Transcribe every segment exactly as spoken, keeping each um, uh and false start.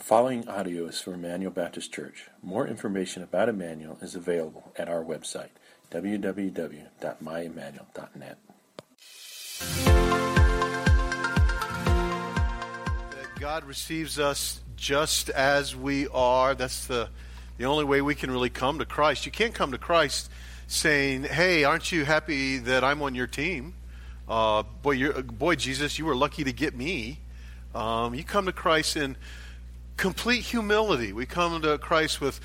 The following audio is from Emmanuel Baptist Church. More information about Emmanuel is available at our website, w w w dot my emmanuel dot net. That God receives us just as we are. That's the, the only way we can really come to Christ. You can't come to Christ saying, hey, aren't you happy that I'm on your team? Uh, boy, you're, boy, Jesus, you were lucky to get me. Um, you come to Christ in complete humility. We come to Christ with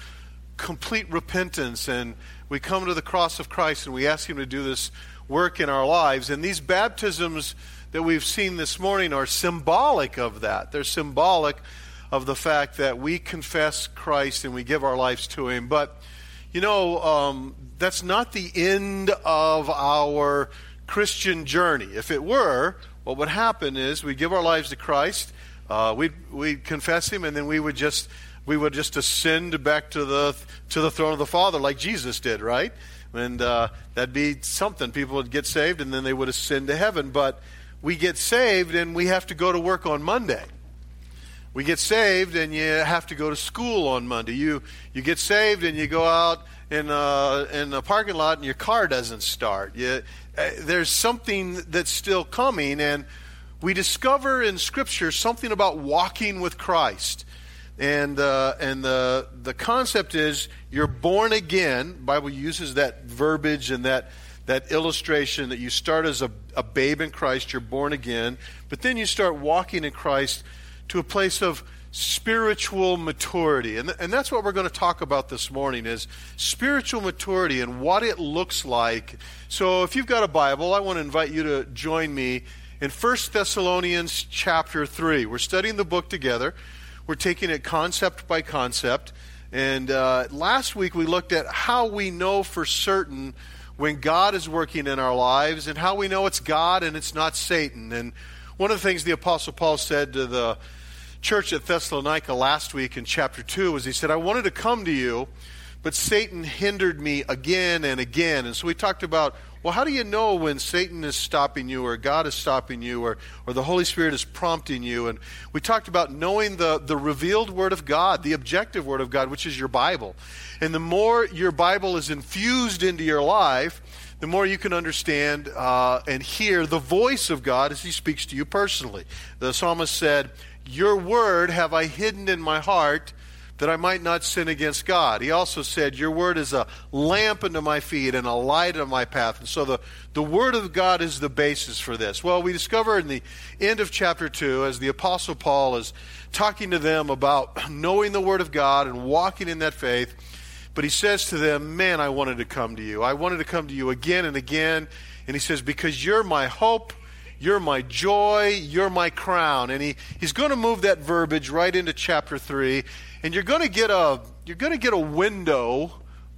complete repentance, and we come to the cross of Christ, and we ask Him to do this work in our lives. And these baptisms that we've seen this morning are symbolic of that. They're symbolic of the fact that we confess Christ and we give our lives to Him. But, you know, um, that's not the end of our Christian journey. If it were, what would happen is we give our lives to Christ. Uh, we'd, we'd confess Him, and then we would just we would just ascend back to the to the throne of the Father like Jesus did, right? And uh, that'd be something. People would get saved, and then they would ascend to heaven. But we get saved, and we have to go to work on Monday. We get saved, and you have to go to school on Monday. You you get saved, and you go out in a, in a parking lot, and your car doesn't start. You, uh, there's something that's still coming, and we discover in Scripture something about walking with Christ, and uh, and the the concept is you're born again. The Bible uses that verbiage and that that illustration that you start as a, a babe in Christ, you're born again, but then you start walking in Christ to a place of spiritual maturity, and th- and that's what we're going to talk about this morning is spiritual maturity and what it looks like. So if you've got a Bible, I want to invite you to join me in First Thessalonians chapter three. We're studying the book together. We're taking it concept by concept. And uh, last week we looked at how we know for certain when God is working in our lives and how we know it's God and it's not Satan. And one of the things the Apostle Paul said to the church at Thessalonica last week in chapter two was he said, I wanted to come to you, but Satan hindered me again and again. And so we talked about, well, how do you know when Satan is stopping you or God is stopping you or, or the Holy Spirit is prompting you? And we talked about knowing the, the revealed Word of God, the objective Word of God, which is your Bible. And the more your Bible is infused into your life, the more you can understand uh, and hear the voice of God as He speaks to you personally. The psalmist said, your Word have I hidden in my heart that I might not sin against God. He also said, your Word is a lamp unto my feet and a light unto my path. And so the, the Word of God is the basis for this. Well, we discover in the end of chapter two, as the Apostle Paul is talking to them about knowing the Word of God and walking in that faith, but he says to them, man, I wanted to come to you. I wanted to come to you again and again. And he says, because you're my hope, you're my joy, you're my crown. And he, he's going to move that verbiage right into chapter three. And you're going to get a you're going to get a window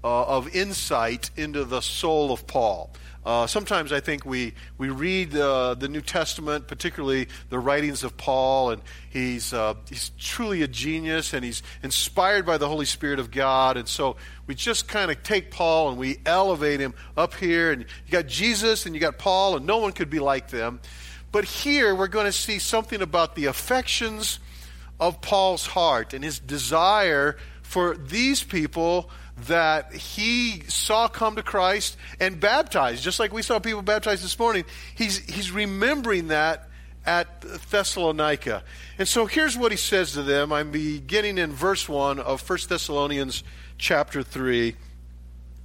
uh, of insight into the soul of Paul. Uh, sometimes I think we we read uh, the New Testament, particularly the writings of Paul, and he's uh, he's truly a genius, and he's inspired by the Holy Spirit of God. And so we just kind of take Paul and we elevate him up here. And you got Jesus and you got Paul, and no one could be like them. But here we're going to see something about the affections of Paul's heart and his desire for these people that he saw come to Christ and baptized, just like we saw people baptized this morning. He's he's remembering that at Thessalonica. And so here's what he says to them. I'm beginning in verse one of First Thessalonians chapter three.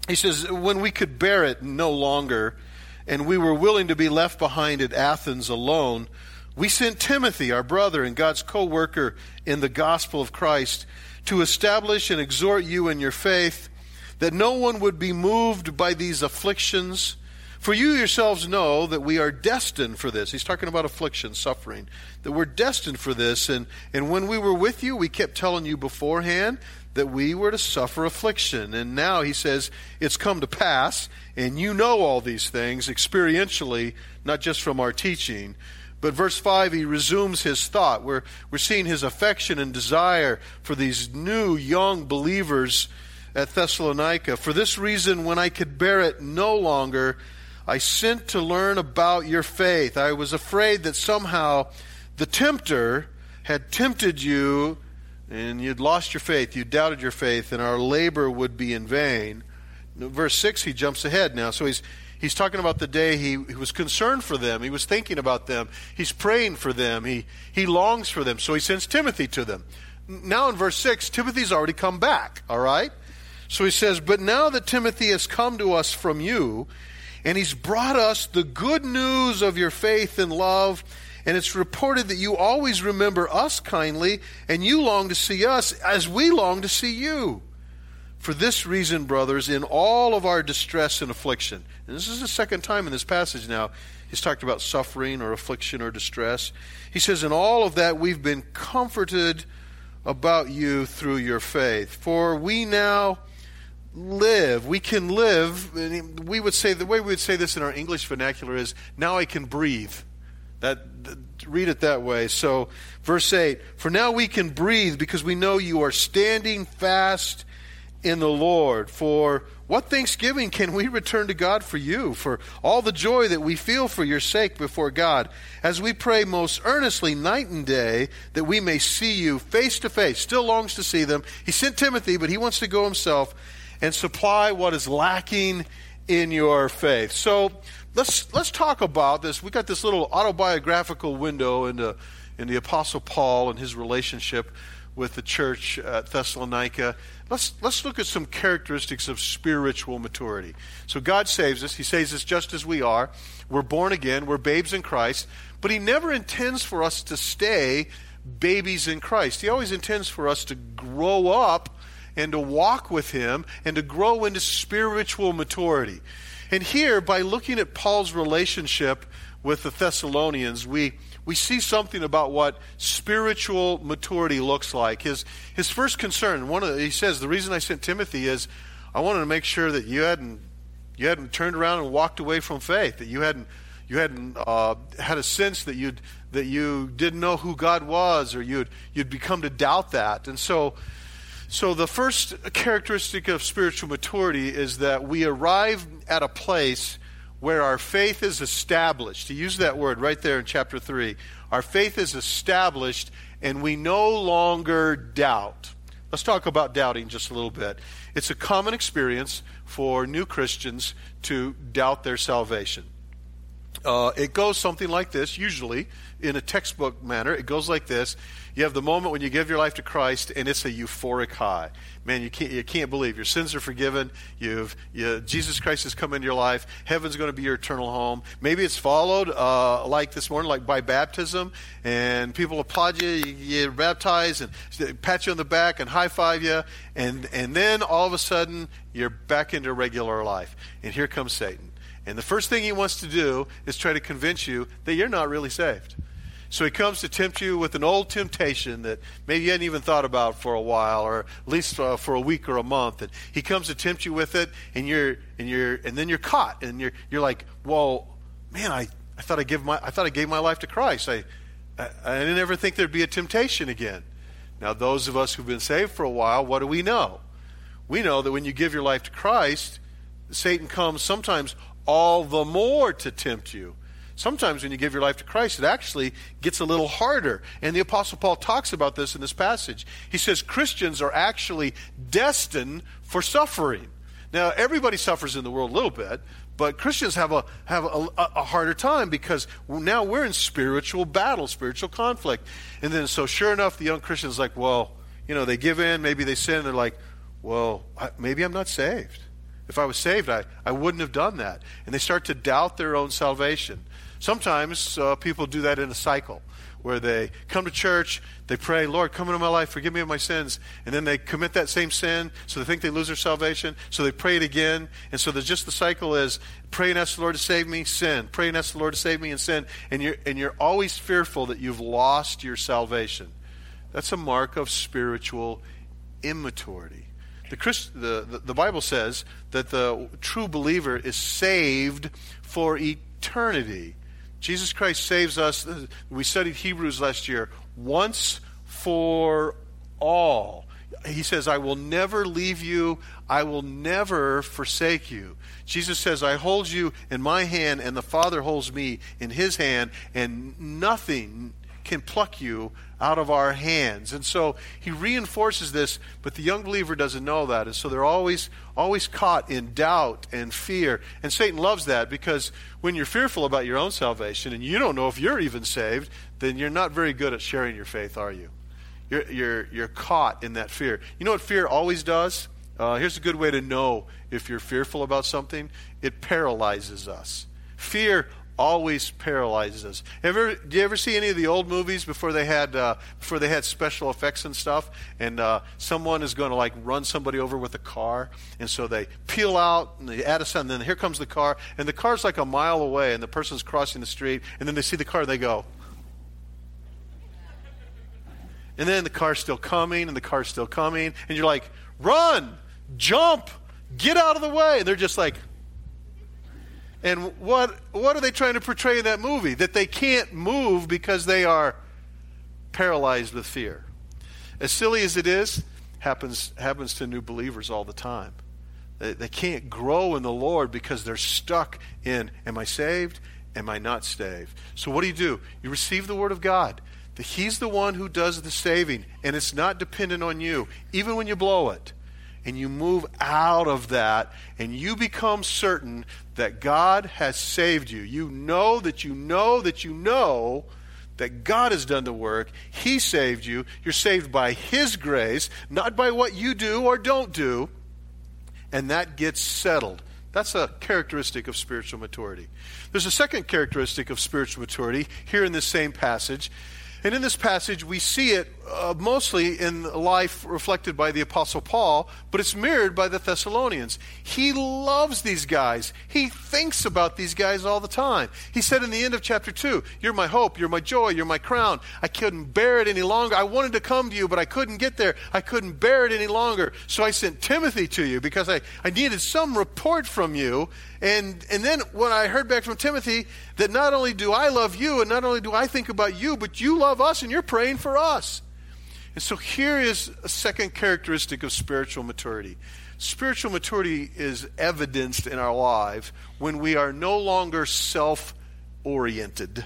He says, when we could bear it no longer, and we were willing to be left behind at Athens alone, we sent Timothy, our brother and God's co-worker in the gospel of Christ, to establish and exhort you in your faith, that no one would be moved by these afflictions. For you yourselves know that we are destined for this. He's talking about affliction, suffering, that we're destined for this. And, and when we were with you, we kept telling you beforehand that we were to suffer affliction. And now, he says, it's come to pass, and you know all these things experientially, not just from our teaching. But verse five, he resumes his thought. We're, we're seeing his affection and desire for these new young believers at Thessalonica. For this reason, when I could bear it no longer, I sent to learn about your faith. I was afraid that somehow the tempter had tempted you and you'd lost your faith, you doubted your faith, and our labor would be in vain. Verse six, he jumps ahead now. So he's he's talking about the day he, he was concerned for them. He was thinking about them. He's praying for them. He, he longs for them. So he sends Timothy to them. Now in verse six, Timothy's already come back, all right? So he says, but now that Timothy has come to us from you, and he's brought us the good news of your faith and love, and it's reported that you always remember us kindly, and you long to see us as we long to see you. For this reason, brothers, in all of our distress and affliction, and this is the second time in this passage now, he's talked about suffering or affliction or distress. He says, in all of that we've been comforted about you through your faith. For we now live, we can live, and we would say, the way we would say this in our English vernacular is, now I can breathe. That, read it that way. So, verse eight, for now we can breathe because we know you are standing fast in the Lord. For what thanksgiving can we return to God for you, for all the joy that we feel for your sake before God, as we pray most earnestly night and day that we may see you face to face. Still longs to see them. He sent Timothy, but he wants to go himself and supply what is lacking in your faith. So let's let's talk about this. We got this little autobiographical window into in the Apostle Paul and his relationship with the church at Thessalonica. Let's let's look at some characteristics of spiritual maturity. So God saves us. He saves us just as we are. We're born again. We're babes in Christ. But he never intends for us to stay babies in Christ. He always intends for us to grow up and to walk with him and to grow into spiritual maturity. And here, by looking at Paul's relationship with the Thessalonians, we We see something about what spiritual maturity looks like. His his first concern, one of the, he says, the reason I sent Timothy is I wanted to make sure that you hadn't you hadn't turned around and walked away from faith, that you hadn't you hadn't uh, had a sense that you that you didn't know who God was, or you'd you'd become to doubt that. And so so the first characteristic of spiritual maturity is that we arrive at a place where our faith is established. He used that word right there in chapter three. Our faith is established and we no longer doubt. Let's talk about doubting just a little bit. It's a common experience for new Christians to doubt their salvation. Uh, it goes something like this, usually in a textbook manner. It goes like this. You have the moment when you give your life to Christ, and it's a euphoric high. Man, you can't you can't believe your sins are forgiven. You've you, Jesus Christ has come into your life. Heaven's going to be your eternal home. Maybe it's followed uh, like this morning, like by baptism, and people applaud you. you. You're baptized and pat you on the back and high five you, and and then all of a sudden you're back into regular life. And here comes Satan. And the first thing he wants to do is try to convince you that you're not really saved. So he comes to tempt you with an old temptation that maybe you hadn't even thought about for a while, or at least uh, for a week or a month. And he comes to tempt you with it, and you're and you're and then you're caught, and you're you're like, "Well, man, I, I thought I give my I thought I gave my life to Christ. I, I I didn't ever think there'd be a temptation again." Now, those of us who've been saved for a while, what do we know? We know that when you give your life to Christ, Satan comes sometimes all the more to tempt you. Sometimes when you give your life to Christ, it actually gets a little harder. And the Apostle Paul talks about this in this passage. He says Christians are actually destined for suffering. Now, everybody suffers in the world a little bit, but Christians have a have a, a harder time because now we're in spiritual battle, spiritual conflict. And then, so sure enough, the young Christian's like, well, you know, they give in, maybe they sin, and they're like, well, I, maybe I'm not saved. If I was saved, I, I wouldn't have done that. And they start to doubt their own salvation. Sometimes uh, people do that in a cycle where they come to church, they pray, Lord, come into my life, forgive me of my sins. And then they commit that same sin, so they think they lose their salvation, so they pray it again. And so there's just the cycle is pray and ask the Lord to save me, sin. Pray and ask the Lord to save me, and sin. And you're, and you're always fearful that you've lost your salvation. That's a mark of spiritual immaturity. The, Christ, the, the, the Bible says that the true believer is saved for eternity. Jesus Christ saves us. We studied Hebrews last year. Once for all. He says, I will never leave you. I will never forsake you. Jesus says, I hold you in my hand, and the Father holds me in his hand, and nothing can pluck you out of our hands. And so he reinforces this, but the young believer doesn't know that. And so they're always always caught in doubt and fear. And Satan loves that, because when you're fearful about your own salvation and you don't know if you're even saved, then you're not very good at sharing your faith, are you? You're you're, you're caught in that fear. You know what fear always does? Uh, here's a good way to know if you're fearful about something. It paralyzes us. Fear always paralyzes us. Ever, do you ever see any of the old movies before they had uh, before they had special effects and stuff? And uh, someone is going to like run somebody over with a car, and so they peel out and they add a sign. And then here comes the car, and the car's like a mile away, and the person's crossing the street, and then they see the car, and they go. And then the car's still coming, and the car's still coming, and you're like, run, jump, get out of the way. And they're just like. And what what are they trying to portray in that movie? That they can't move because they are paralyzed with fear. As silly as it is, happens happens to new believers all the time. They, they can't grow in the Lord because they're stuck in, am I saved? Am I not saved? So what do you do? You receive the Word of God. That He's the one who does the saving, and it's not dependent on you, even when you blow it. And you move out of that, and you become certain that God has saved you. You know that you know that you know that God has done the work. He saved you. You're saved by His grace, not by what you do or don't do. And that gets settled. That's a characteristic of spiritual maturity. There's a second characteristic of spiritual maturity here in this same passage. And in this passage, we see it uh, mostly in life reflected by the Apostle Paul, but it's mirrored by the Thessalonians. He loves these guys. He thinks about these guys all the time. He said in the end of chapter two, you're my hope, you're my joy, you're my crown. I couldn't bear it any longer. I wanted to come to you, but I couldn't get there. I couldn't bear it any longer. So I sent Timothy to you because I, I needed some report from you. And and then when I heard back from Timothy that not only do I love you and not only do I think about you, but you love us and you're praying for us. And so here is a second characteristic of spiritual maturity. Spiritual maturity is evidenced in our life when we are no longer self-oriented.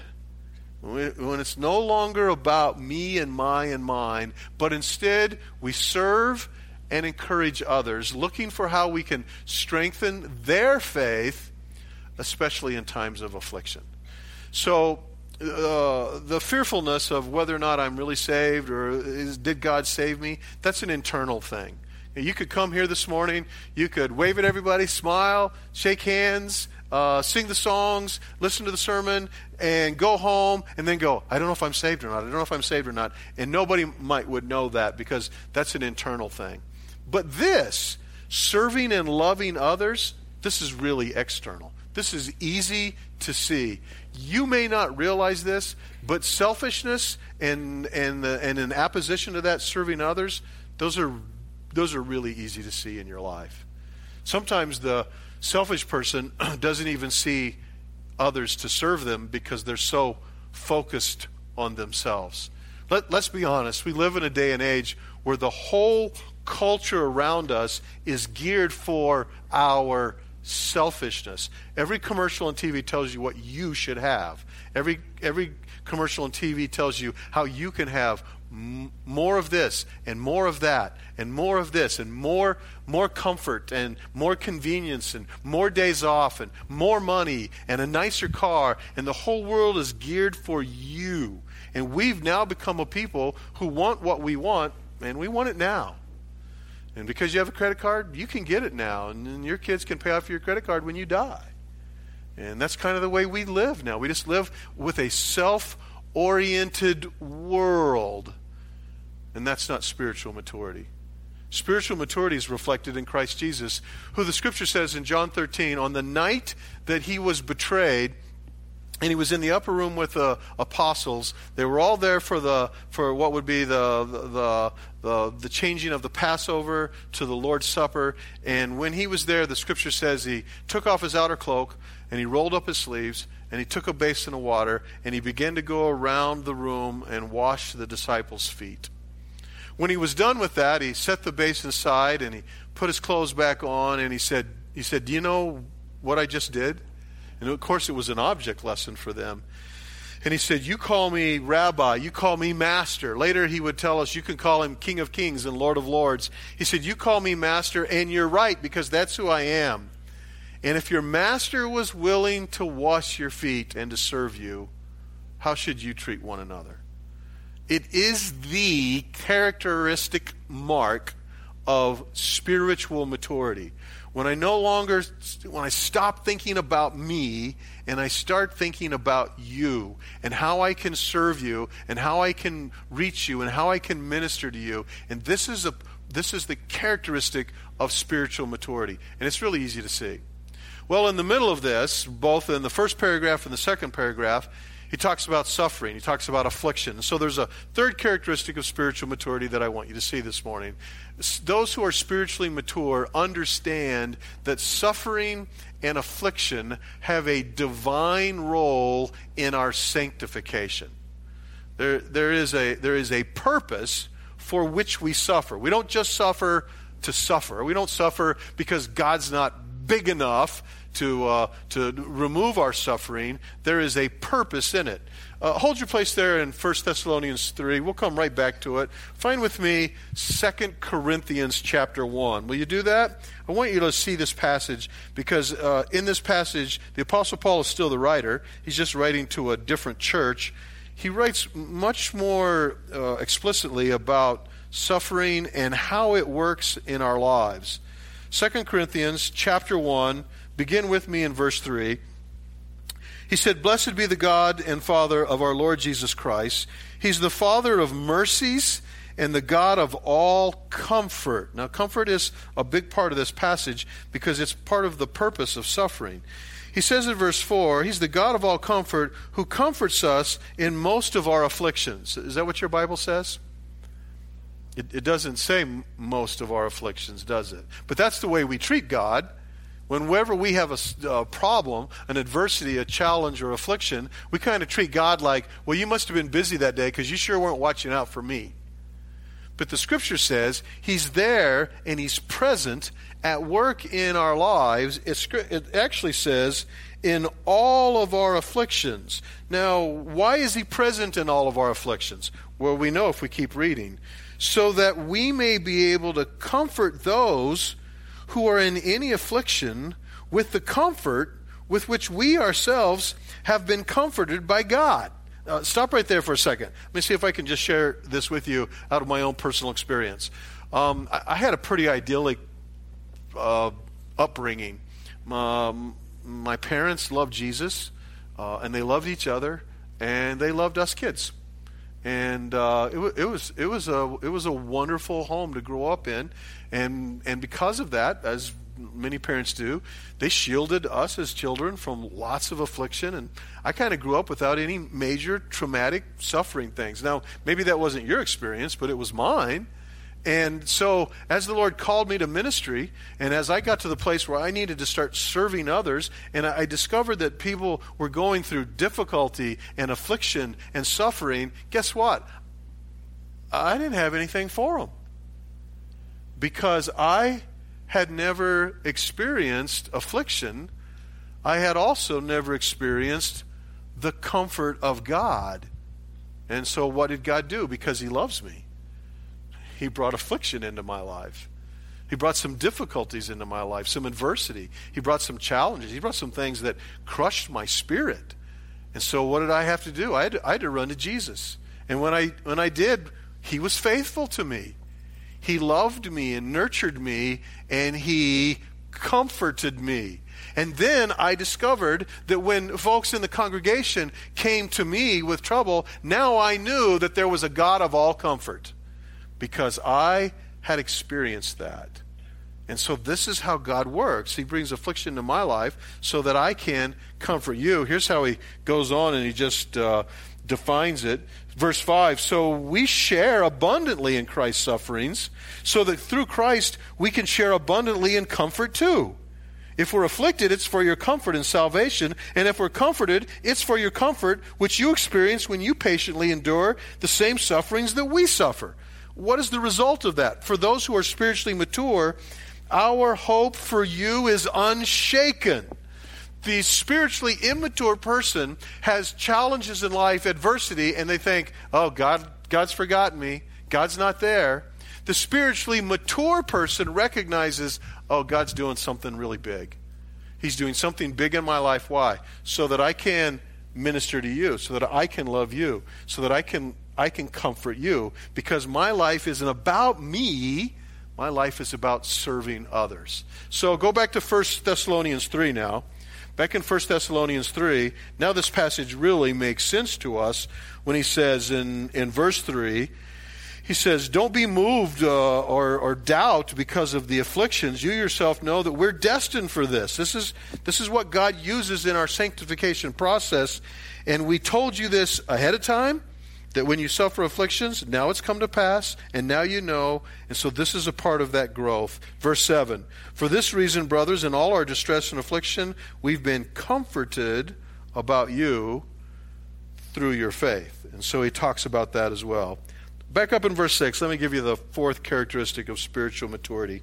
When it's no longer about me and my and mine, but instead we serve and encourage others, looking for how we can strengthen their faith, especially in times of affliction. So uh, the fearfulness of whether or not I'm really saved or is, did God save me, that's an internal thing. You could come here this morning, you could wave at everybody, smile, shake hands, uh, sing the songs, listen to the sermon, and go home, and then go, I don't know if I'm saved or not, I don't know if I'm saved or not. And nobody might would know that, because that's an internal thing. But this, serving and loving others, this is really external. This is easy to see. You may not realize this, but selfishness and and the, and in opposition to that, serving others, those are those are really easy to see in your life. Sometimes the selfish person doesn't even see others to serve them because they're so focused on themselves. Let, let's be honest. We live in a day and age where the whole culture around us is geared for our selfishness. Every commercial on T V tells you what you should have. Every every commercial on T V tells you how you can have m- more of this and more of that and more of this and more more comfort and more convenience and more days off and more money and a nicer car, and the whole world is geared for you. And we've now become a people who want what we want, and we want it now. And because you have a credit card, you can get it now. And then your kids can pay off your credit card when you die. And that's kind of the way we live now. We just live with a self-oriented world. And that's not spiritual maturity. Spiritual maturity is reflected in Christ Jesus, who the Scripture says in John thirteen, on the night that He was betrayed, and He was in the upper room with the apostles. They were all there for the for what would be the the the, the changing of the Passover to the Lord's Supper. And when He was there, the Scripture says He took off His outer cloak and He rolled up His sleeves and He took a basin of water and He began to go around the room and wash the disciples' feet. When He was done with that, He set the basin aside and He put His clothes back on and He said, He said, "Do you know what I just did?" And of course, it was an object lesson for them. And he said, you call me rabbi, you call me master. Later he would tell us you can call him King of Kings and Lord of Lords. He said, you call me master, and you're right, because that's who I am. And if your master was willing to wash your feet and to serve you, how should you treat one another? It is the characteristic mark of spiritual maturity. When I no longer, when I stop thinking about me and I start thinking about you and how I can serve you and how I can reach you and how I can minister to you. And this is a, this is the characteristic of spiritual maturity. And it's really easy to see. Well, in the middle of this, both in the first paragraph and the second paragraph, he talks about suffering. He talks about affliction. So there's a third characteristic of spiritual maturity that I want you to see this morning. Those who are spiritually mature understand that suffering and affliction have a divine role in our sanctification. There, there is a, there is a purpose for which we suffer. We don't just suffer to suffer. We don't suffer because God's not big enough to uh, to remove our suffering. There is a purpose in it. Uh, hold your place there in First Thessalonians three. We'll come right back to it. Find with me Second Corinthians chapter one. Will you do that? I want you to see this passage because uh, in this passage, the Apostle Paul is still the writer. He's just writing to a different church. He writes much more uh, explicitly about suffering and how it works in our lives. Second Corinthians chapter one, begin with me in verse three. He said, "Blessed be the God and Father of our Lord Jesus Christ. He's the Father of mercies and the God of all comfort." Now, comfort is a big part of this passage because it's part of the purpose of suffering. He says in verse four, he's the God of all comfort who comforts us in most of our afflictions. Is that what your Bible says? It, it doesn't say most of our afflictions, does it? But that's the way we treat God. Whenever we have a, a problem, an adversity, a challenge, or affliction, we kind of treat God like, well, you must have been busy that day because you sure weren't watching out for me. But the Scripture says he's there and he's present at work in our lives. It, it actually says in all of our afflictions. Now, why is he present in all of our afflictions? Well, we know if we keep reading. So that we may be able to comfort those who are in any affliction with the comfort with which we ourselves have been comforted by God. Uh, stop right there for a second. Let me see if I can just share this with you out of my own personal experience. Um, I, I had a pretty idyllic uh, upbringing. Um, my parents loved Jesus, uh, and they loved each other, and they loved us kids. And uh, it, it was it was a it was a wonderful home to grow up in, and and because of that, as many parents do, they shielded us as children from lots of affliction. And I kind of grew up without any major traumatic suffering things. Now, maybe that wasn't your experience, but it was mine. And so as the Lord called me to ministry, and as I got to the place where I needed to start serving others, and I discovered that people were going through difficulty and affliction and suffering, guess what? I didn't have anything for them because I had never experienced affliction. I had also never experienced the comfort of God. And so what did God do? Because he loves me, he brought affliction into my life. He brought some difficulties into my life, some adversity. He brought some challenges. He brought some things that crushed my spirit. And so what did I have to do? I had to, I had to run to Jesus. And when I when I did, he was faithful to me. He loved me and nurtured me, and he comforted me. And then I discovered that when folks in the congregation came to me with trouble, now I knew that there was a God of all comfort, because I had experienced that. And so this is how God works. He brings affliction to my life so that I can comfort you. Here's how he goes on, and he just uh, defines it. Verse five, so we share abundantly in Christ's sufferings, so that through Christ we can share abundantly in comfort too. If we're afflicted, it's for your comfort and salvation. And if we're comforted, it's for your comfort, which you experience when you patiently endure the same sufferings that we suffer. What is the result of that? For those who are spiritually mature, our hope for you is unshaken. the spiritually immature person has challenges in life, adversity, and they think, oh, God, God's forgotten me. God's not there. The spiritually mature person recognizes, oh, God's doing something really big. He's doing something big in my life. Why? So that I can minister to you, so that I can love you, so that I can I can comfort you, because my life isn't about me. My life is about serving others. So go back to First Thessalonians three now. Back in First Thessalonians three, now this passage really makes sense to us when he says in, in verse three, he says, don't be moved uh, or, or doubt because of the afflictions. You yourself know that we're destined for this. This is, this is what God uses in our sanctification process. And we told you this ahead of time, that when you suffer afflictions, now it's come to pass, and now you know, and so this is a part of that growth. Verse seven, for this reason, brothers, in all our distress and affliction, we've been comforted about you through your faith. And so he talks about that as well. Back up in verse six, let me give you the fourth characteristic of spiritual maturity.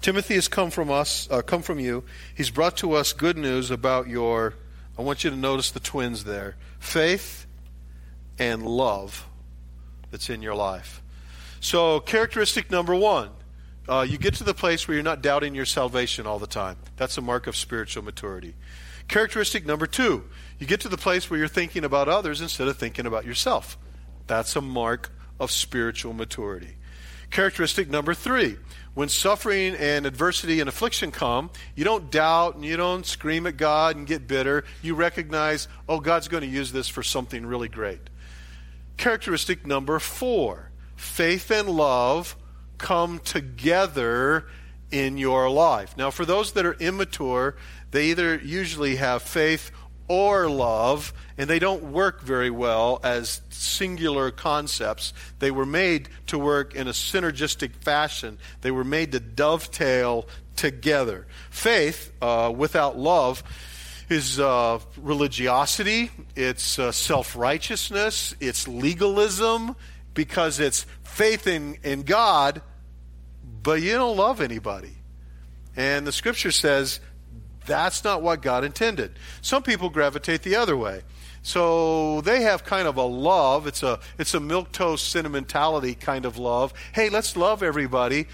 Timothy has come from us, uh, come from you. He's brought to us good news about your, I want you to notice the twins there, faith and love that's in your life. So characteristic number one, uh, you get to the place where you're not doubting your salvation all the time. That's a mark of spiritual maturity. Characteristic number two, you get to the place where you're thinking about others instead of thinking about yourself. That's a mark of spiritual maturity. Characteristic number three, when suffering and adversity and affliction come, you don't doubt and you don't scream at God and get bitter. You recognize, oh, God's going to use this for something really great. Characteristic number four, faith and love come together in your life. Now, for those that are immature, they either usually have faith or love, and they don't work very well as singular concepts. They were made to work in a synergistic fashion. They were made to dovetail together. Faith uh, without love is uh, religiosity, it's uh, self-righteousness, it's legalism, because it's faith in, in God, but you don't love anybody. And the scripture says that's not what God intended. Some people gravitate the other way. So they have kind of a love, it's a it's a milquetoast sentimentality kind of love. Hey, let's love everybody,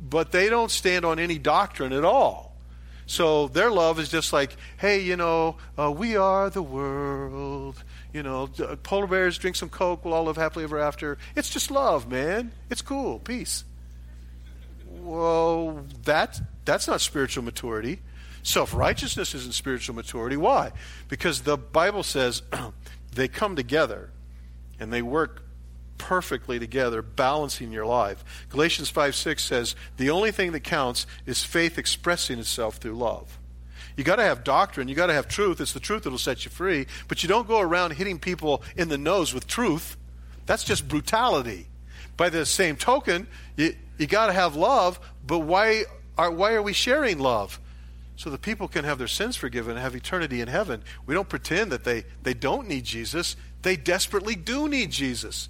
but they don't stand on any doctrine at all. So their love is just like, hey, you know, uh, we are the world. You know, polar bears, drink some Coke, we'll all live happily ever after. It's just love, man. It's cool. Peace. Well, that, that's not spiritual maturity. Self-righteousness isn't spiritual maturity. Why? Because the Bible says they come together and they work perfectly together, balancing your life. Galatians five six says the only thing that counts is faith expressing itself through love. You got to have doctrine, you got to have truth. It's the truth that'll set you free, but you don't go around hitting people in the nose with truth. That's just brutality. By the same token, you you got to have love, but why are why are we sharing love? So that people can have their sins forgiven and have eternity in heaven. We don't pretend that they they don't need Jesus. They desperately do need Jesus.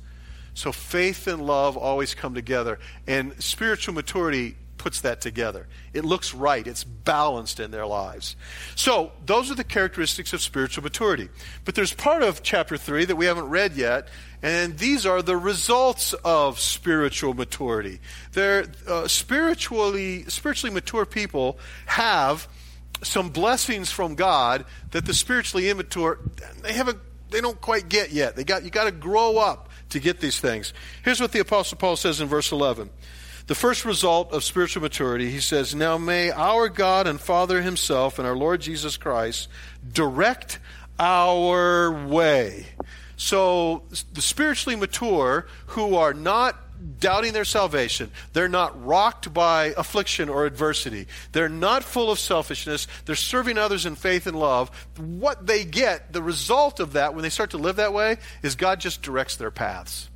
So faith and love always come together, and spiritual maturity puts that together. It looks right. It's balanced in their lives. So those are the characteristics of spiritual maturity. But there's part of chapter three that we haven't read yet, and these are the results of spiritual maturity. They're, uh, spiritually, spiritually mature people have some blessings from God that the spiritually immature, they haven't, they don't quite get yet. They got, you got to grow up to get these things. Here's what the Apostle Paul says in verse eleven. The first result of spiritual maturity, he says, now may our God and Father himself and our Lord Jesus Christ direct our way. So the spiritually mature who are not doubting their salvation, they're not rocked by affliction or adversity, they're not full of selfishness, they're serving others in faith and love, what they get, the result of that, when they start to live that way, is God just directs their paths.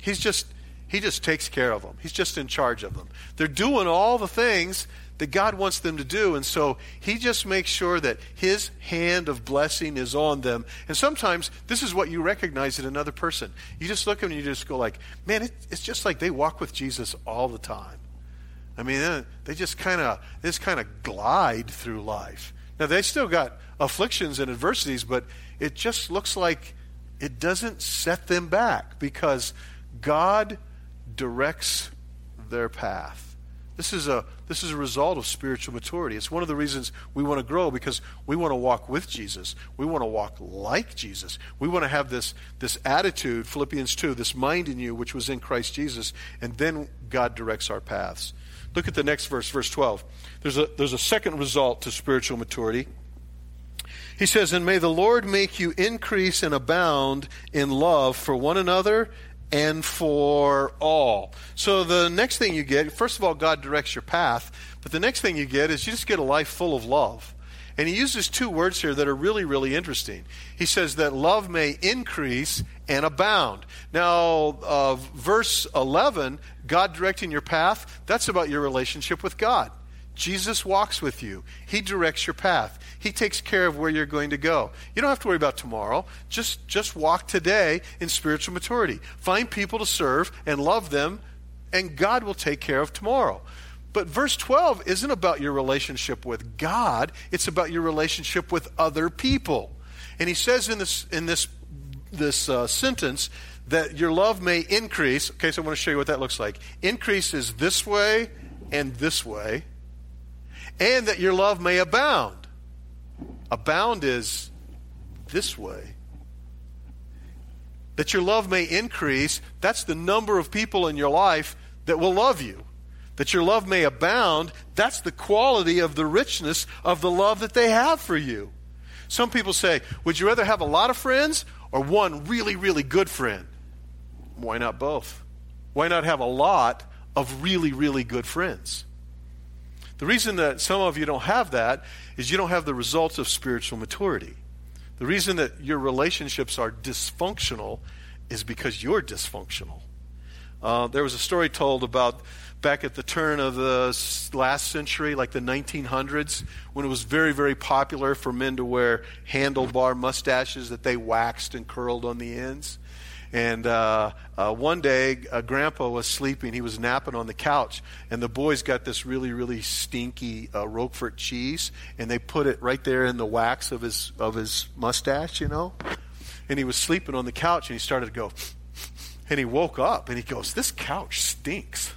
He's just, he just takes care of them. He's just in charge of them. They're doing all the things that God wants them to do, and so he just makes sure that his hand of blessing is on them. And sometimes this is what you recognize in another person. You just look at them and you just go like, man, it, it's just like they walk with Jesus all the time. I mean, they just kind of they just kind of glide through life. Now, they still got afflictions and adversities, but it just looks like it doesn't set them back because God directs their path. This is a this is a result of spiritual maturity. It's one of the reasons we want to grow, because we want to walk with Jesus. We want to walk like Jesus. We want to have this, this attitude, Philippians two, this mind in you, which was in Christ Jesus, and then God directs our paths. Look at the next verse, verse twelve. There's a, there's a second result to spiritual maturity. He says, and may the Lord make you increase and abound in love for one another and for all. So the next thing you get, first of all, God directs your path, but the next thing you get is you just get a life full of love. And he uses two words here that are really, really interesting. He says that love may increase and abound. Now, uh, verse eleven, God directing your path, that's about your relationship with God. Jesus walks with you. He directs your path. He takes care of where you're going to go. You don't have to worry about tomorrow. Just just walk today in spiritual maturity. Find people to serve and love them, and God will take care of tomorrow. But verse twelve isn't about your relationship with God. It's about your relationship with other people. And he says in this in this this uh, sentence that your love may increase. Okay, so I want to show you what that looks like. Increase is this way and this way. And that your love may abound. Abound is this way. That your love may increase, that's the number of people in your life that will love you. That your love may abound, that's the quality of the richness of the love that they have for you. Some people say, would you rather have a lot of friends or one really, really good friend? Why not both? Why not have a lot of really, really good friends? The reason that some of you don't have that is you don't have the results of spiritual maturity. The reason that your relationships are dysfunctional is because you're dysfunctional. Uh, there was a story told about back at the turn of the last century, like the nineteen hundreds, when it was very, very popular for men to wear handlebar mustaches that they waxed and curled on the ends. And uh, uh, one day, uh, Grandpa was sleeping. He was napping on the couch. And the boys got this really, really stinky uh, Roquefort cheese, and they put it right there in the wax of his of his mustache, you know. And he was sleeping on the couch, and he started to go. And he woke up, and he goes, this couch stinks.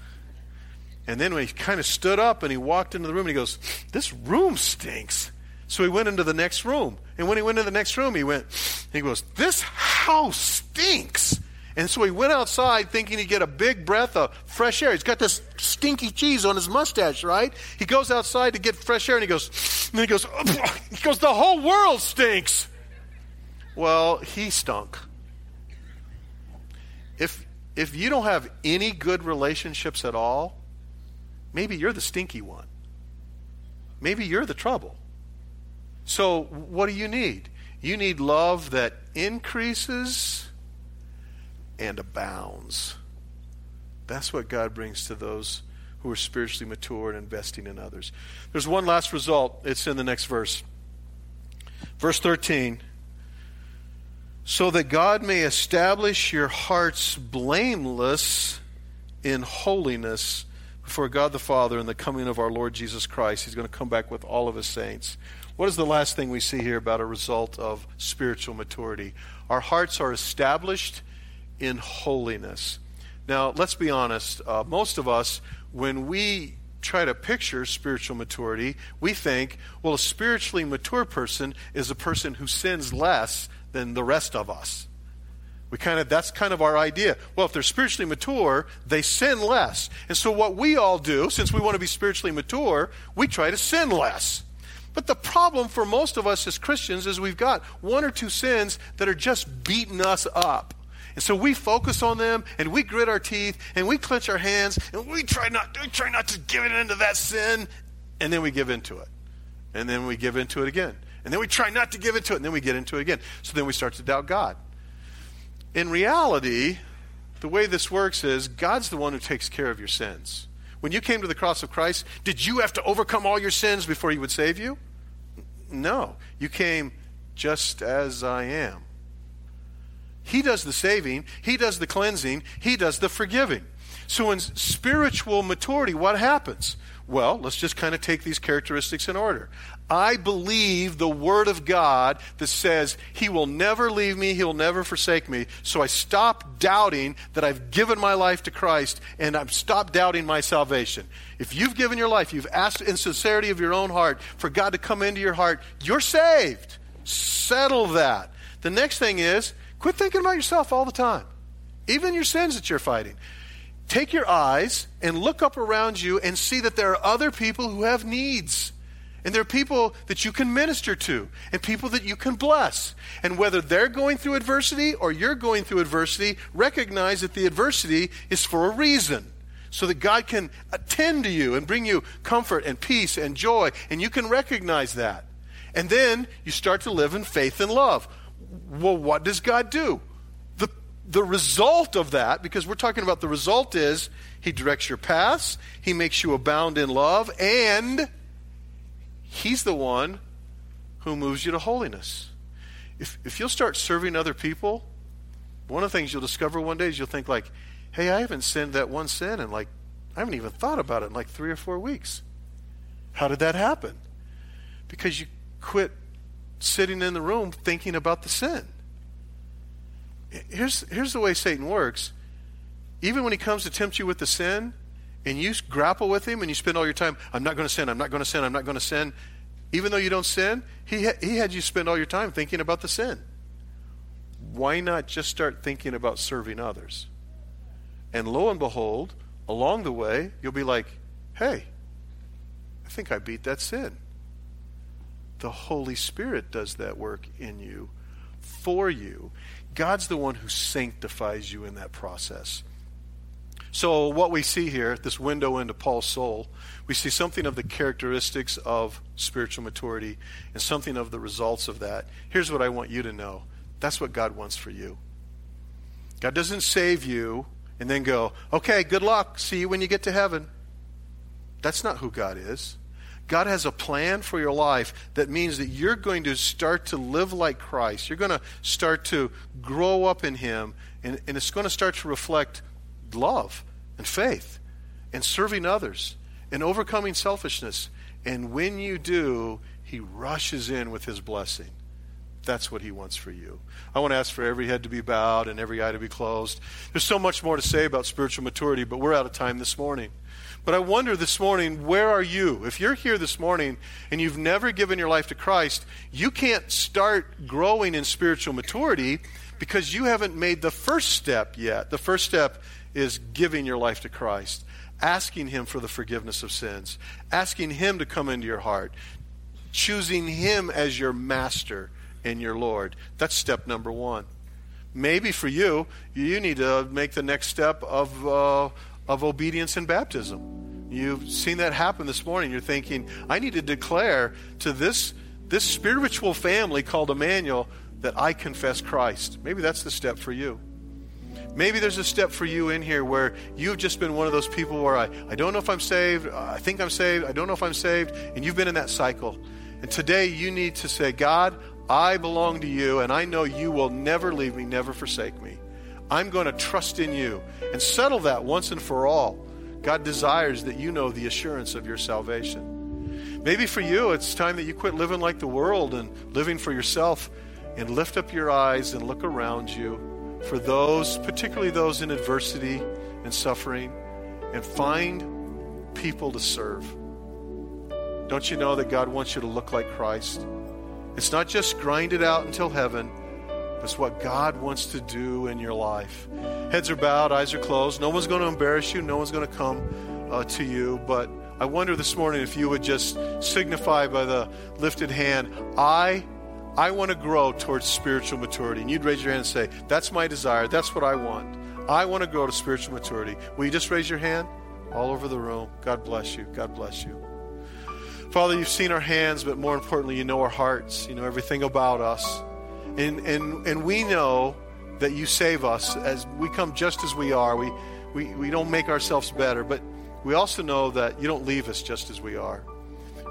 And then when he kind of stood up, and he walked into the room, and he goes, this room stinks. So he went into the next room. And when he went into the next room, he went, he goes, this house stinks. And so he went outside thinking he'd get a big breath of fresh air. He's got this stinky cheese on his mustache, right? He goes outside to get fresh air, and he goes, and he goes, he goes, the whole world stinks. Well, he stunk. If if you don't have any good relationships at all, maybe you're the stinky one. Maybe you're the trouble. So what do you need? You need love that increases and abounds. That's what God brings to those who are spiritually mature and investing in others. There's one last result. It's in the next verse. Verse thirteen. So that God may establish your hearts blameless in holiness before God the Father in the coming of our Lord Jesus Christ. He's going to come back with all of his saints. What is the last thing we see here about a result of spiritual maturity? Our hearts are established in holiness. Now, let's be honest. Uh, most of us, when we try to picture spiritual maturity, we think, well, a spiritually mature person is a person who sins less than the rest of us. We kind of that's kind of our idea. Well, if they're spiritually mature, they sin less. And so what we all do, since we want to be spiritually mature, we try to sin less. But the problem for most of us as Christians is we've got one or two sins that are just beating us up. And so we focus on them, and we grit our teeth, and we clench our hands, and we try not, we try not to give in to that sin, and then we give into it. And then we give into it again. And then we try not to give into it, and then we get into it again. So then we start to doubt God. In reality, the way this works is God's the one who takes care of your sins. When you came to the cross of Christ, did you have to overcome all your sins before he would save you? No, you came just as I am. He does the saving, he does the cleansing, he does the forgiving. So in spiritual maturity, what happens? Well, let's just kind of take these characteristics in order. I believe the word of God that says he will never leave me, he'll never forsake me. So I stop doubting that I've given my life to Christ, and I've stopped doubting my salvation. If you've given your life, you've asked in sincerity of your own heart for God to come into your heart, you're saved. Settle that. The next thing is, quit thinking about yourself all the time, even your sins that you're fighting. Take your eyes and look up around you and see that there are other people who have needs. And there are people that you can minister to and people that you can bless. And whether they're going through adversity or you're going through adversity, recognize that the adversity is for a reason, so that God can attend to you and bring you comfort and peace and joy, and you can recognize that. And then you start to live in faith and love. Well, what does God do? The, the result of that, because we're talking about the result, is he directs your paths, he makes you abound in love, and he's the one who moves you to holiness. If, if you'll start serving other people, one of the things you'll discover one day is you'll think like, hey, I haven't sinned that one sin, and like, I haven't even thought about it in like three or four weeks. How did that happen? Because you quit sitting in the room thinking about the sin. Here's, here's the way Satan works. Even when he comes to tempt you with the sin, and you grapple with him and you spend all your time, I'm not going to sin, I'm not going to sin, I'm not going to sin. Even though you don't sin, he, ha- he had you spend all your time thinking about the sin. Why not just start thinking about serving others? And lo and behold, along the way, you'll be like, hey, I think I beat that sin. The Holy Spirit does that work in you, for you. God's the one who sanctifies you in that process. So what we see here, this window into Paul's soul, we see something of the characteristics of spiritual maturity and something of the results of that. Here's what I want you to know. That's what God wants for you. God doesn't save you and then go, okay, good luck, see you when you get to heaven. That's not who God is. God has a plan for your life that means that you're going to start to live like Christ. You're going to start to grow up in him, and, and it's going to start to reflect love and faith and serving others and overcoming selfishness. And when you do, he rushes in with his blessing. That's what he wants for you. I want to ask for every head to be bowed and every eye to be closed. There's so much more to say about spiritual maturity, but we're out of time this morning. But I wonder this morning, where are you? If you're here this morning and you've never given your life to Christ, you can't start growing in spiritual maturity because you haven't made the first step yet. The first step is giving your life to Christ, asking him for the forgiveness of sins, asking him to come into your heart, choosing him as your master and your Lord. That's step number one. Maybe for you, you need to make the next step of uh, of obedience and baptism. You've seen that happen this morning. You're thinking, I need to declare to this, this spiritual family called Emmanuel that I confess Christ. Maybe that's the step for you. Maybe there's a step for you in here where you've just been one of those people where I, I don't know if I'm saved, I think I'm saved, I don't know if I'm saved, and you've been in that cycle. And today you need to say, God, I belong to you, and I know you will never leave me, never forsake me. I'm going to trust in you, and settle that once and for all. God desires that you know the assurance of your salvation. Maybe for you, it's time that you quit living like the world and living for yourself and lift up your eyes and look around you for those, particularly those in adversity and suffering, and find people to serve. Don't you know that God wants you to look like Christ? It's not just grind it out until heaven. That's what God wants to do in your life. Heads are bowed, eyes are closed. No one's going to embarrass you. No one's going to come uh, to you. But I wonder this morning if you would just signify by the lifted hand, I I want to grow towards spiritual maturity. And you'd raise your hand and say, that's my desire. That's what I want. I want to grow to spiritual maturity. Will you just raise your hand? All over the room. God bless you. God bless you. Father, you've seen our hands, but more importantly, you know our hearts. You know everything about us. And, and and we know that you save us as we come just as we are. We, we we don't make ourselves better, but we also know that you don't leave us just as we are.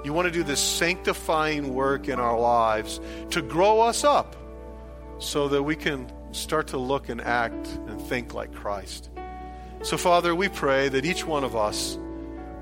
You want to do this sanctifying work in our lives to grow us up so that we can start to look and act and think like Christ. So, Father, we pray that each one of us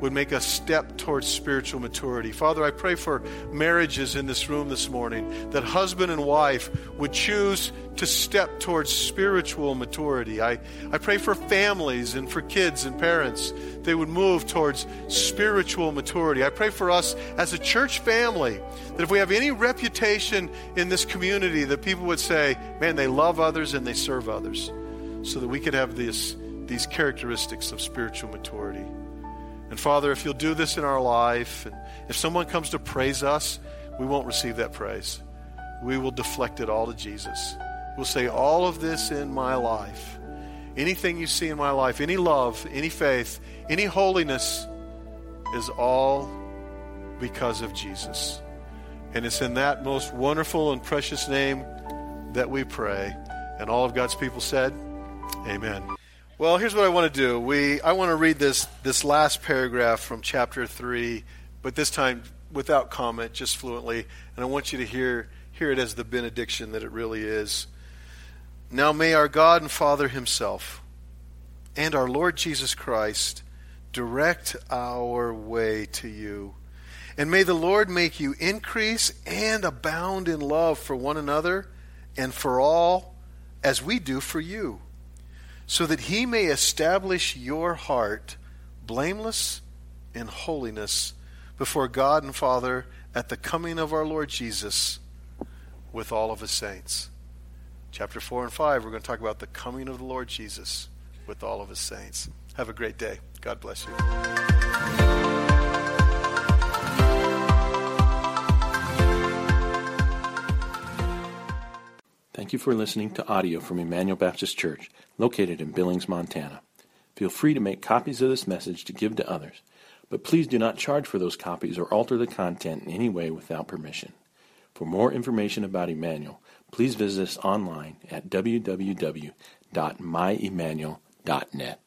would make a step towards spiritual maturity. Father, I pray for marriages in this room this morning, that husband and wife would choose to step towards spiritual maturity. I, I pray for families and for kids and parents, they would move towards spiritual maturity. I pray for us as a church family, that if we have any reputation in this community, that people would say, man, they love others and they serve others, so that we could have this, these characteristics of spiritual maturity. And Father, if you'll do this in our life, and if someone comes to praise us, we won't receive that praise. We will deflect it all to Jesus. We'll say, all of this in my life, anything you see in my life, any love, any faith, any holiness, is all because of Jesus. And it's in that most wonderful and precious name that we pray. And all of God's people said, amen. Well, here's what I want to do. We I want to read this this last paragraph from chapter three, but this time without comment, just fluently. And I want you to hear hear it as the benediction that it really is. Now may our God and Father himself and our Lord Jesus Christ direct our way to you. And may the Lord make you increase and abound in love for one another and for all, as we do for you, so that he may establish your heart blameless in holiness before God and Father at the coming of our Lord Jesus with all of his saints. Chapter four and five, we're going to talk about the coming of the Lord Jesus with all of his saints. Have a great day. God bless you. Thank you for listening to audio from Emmanuel Baptist Church, located in Billings, Montana. Feel free to make copies of this message to give to others, but please do not charge for those copies or alter the content in any way without permission. For more information about Emmanuel, please visit us online at w w w dot my emmanuel dot net.